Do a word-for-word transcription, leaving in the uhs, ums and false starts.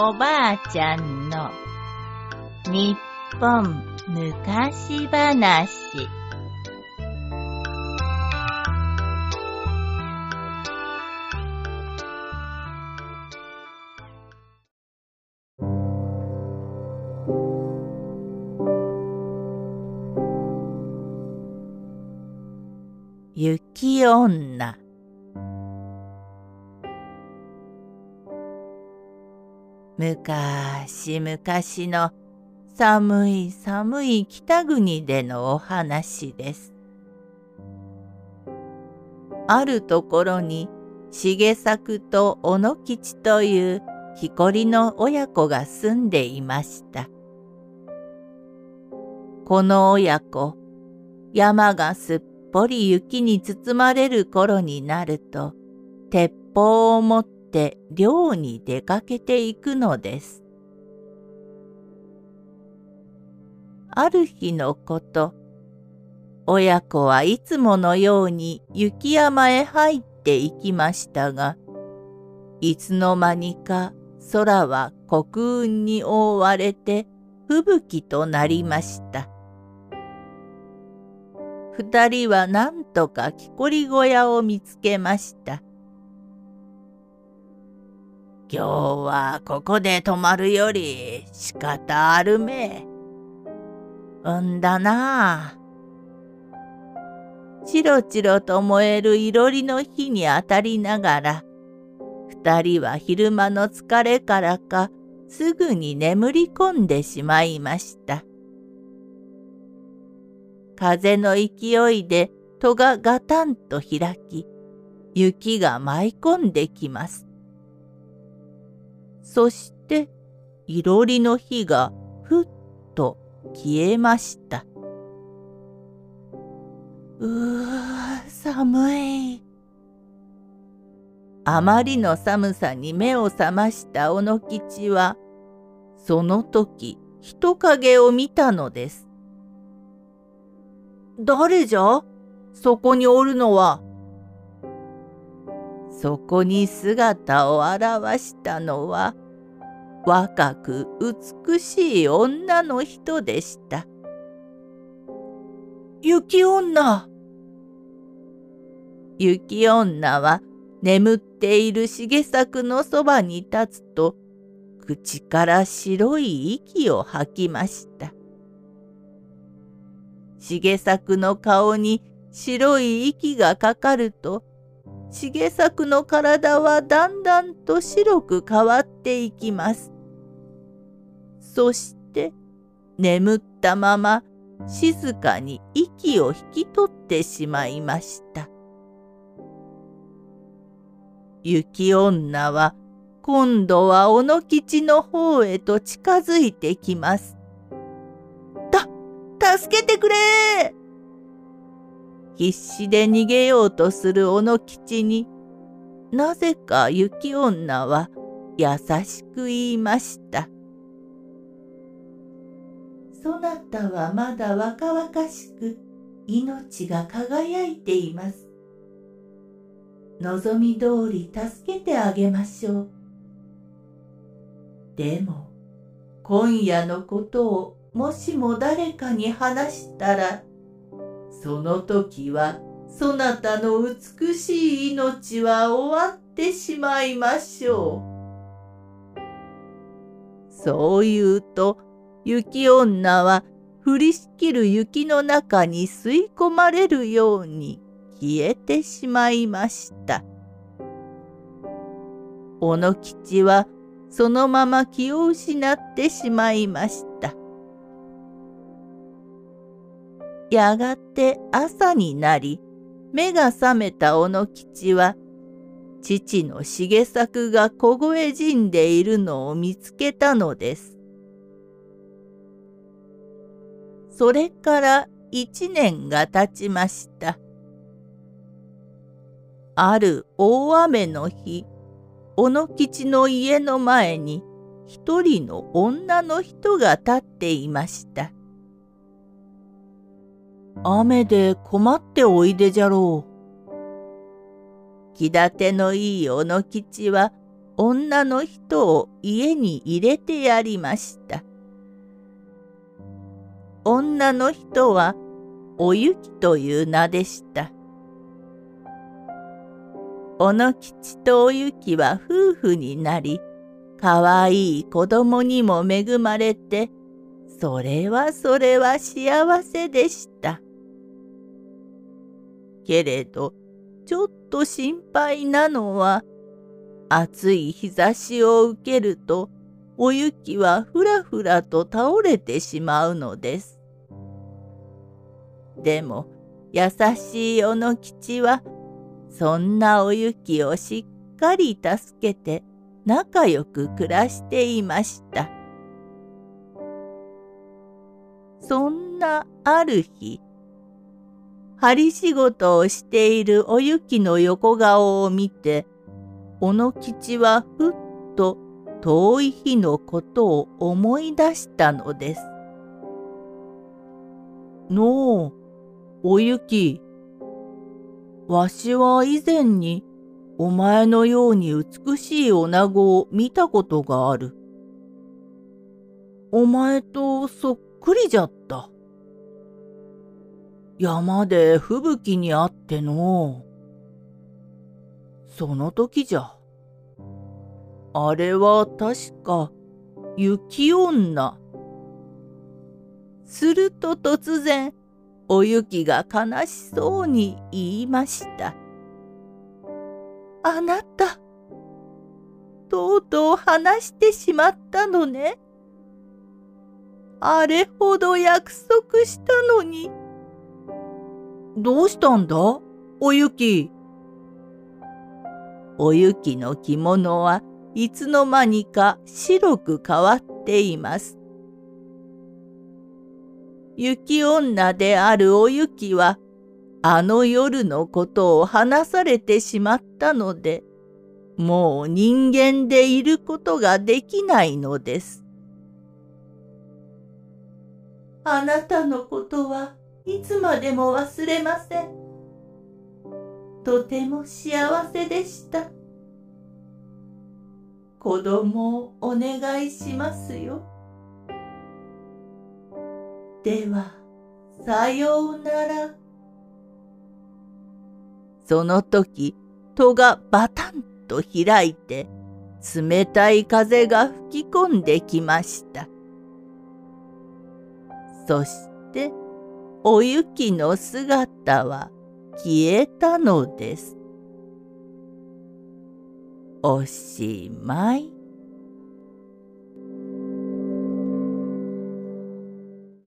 おばあちゃんの日本昔話。雪女。むかしむかしの寒い寒い北国でのお話です。あるところに茂作と小野吉というひこりの親子が住んでいました。この親子、山がすっぽり雪に包まれる頃になると、鉄砲を持って漁に出かけていくのです。ある日のこと、親子はいつものように雪山へ入っていきましたが、いつの間にか空は黒雲に覆われて吹雪となりました。二人はなんとか木こり小屋を見つけました。今日はここで泊まるより仕方あるめえ。うんだなあ。チロチロと燃えるいろりの火にあたりながら、二人は昼間の疲れからかすぐに眠り込んでしまいました。風の勢いで戸がガタンと開き、雪が舞い込んできます。そして、いろりの火がふっと消えました。うー、寒い。あまりの寒さに目を覚ました小野吉は、その時、人影を見たのです。誰じゃ？そこにおるのは。そこに姿を現したのは、若く美しい女の人でした。雪女。雪女は眠っている茂作のそばに立つと、口から白い息を吐きました。茂作の顔に白い息がかかると、茂作の体はだんだんと白く変わっていきます。そして眠ったまま静かに息を引き取ってしまいました。雪女は今度は小野吉の方へと近づいてきます。助けてくれ！必死で逃げようとする小野吉に、なぜか雪女は優しく言いました。そなたはまだ若々しく命が輝いています。望み通り助けてあげましょう。でも、今夜のことをもしも誰かに話したら、その時はそなたの美しい命は終わってしまいましょう。そう言うと、雪女は降りしきる雪の中に吸い込まれるように消えてしまいました。小野吉はそのまま気を失ってしまいました。やがて朝になり、目が覚めた小野吉は、父の茂作が凍え死んでいるのを見つけたのです。それから一年が経ちました。ある大雨の日、小野吉の家の前に一人の女の人が立っていました。雨で困っておいでじゃろう。気立てのいい小野吉は女の人を家に入れてやりました。女の人はおゆきという名でした。小野吉とおゆきは夫婦になり、かわいい子供にも恵まれて、それはそれは幸せでした。けれど、ちょっと心配なのは、暑い日差しを受けると、おゆきはふらふらと倒れてしまうのです。でも、優しい小野吉は、そんなおゆきをしっかり助けて、仲良く暮らしていました。そんなある日、針仕事をしているおゆきの横顔を見て、小野吉はふっと遠い日のことを思い出したのです。のう、おゆき、わしは以前にお前のように美しい女子を見たことがある。お前とそっくりじゃった。山で吹雪にあってのう。その時じゃ。あれは確か雪女。すると突然、おゆきが悲しそうに言いました。あなた、とうとう話してしまったのね。あれほど約束したのに。どうしたんだ、おゆき。おゆきの着物はいつの間にか白く変わっています。雪女であるおゆきは、あの夜のことを話されてしまったので、もう人間でいることができないのです。あなたのことはいつまでも忘れません。とても幸せでした。子供をお願いしますよ。では、さようなら。その時、戸がバタンと開いて、冷たい風が吹き込んできました。そして、おゆきの姿は消えたのです。おしまい。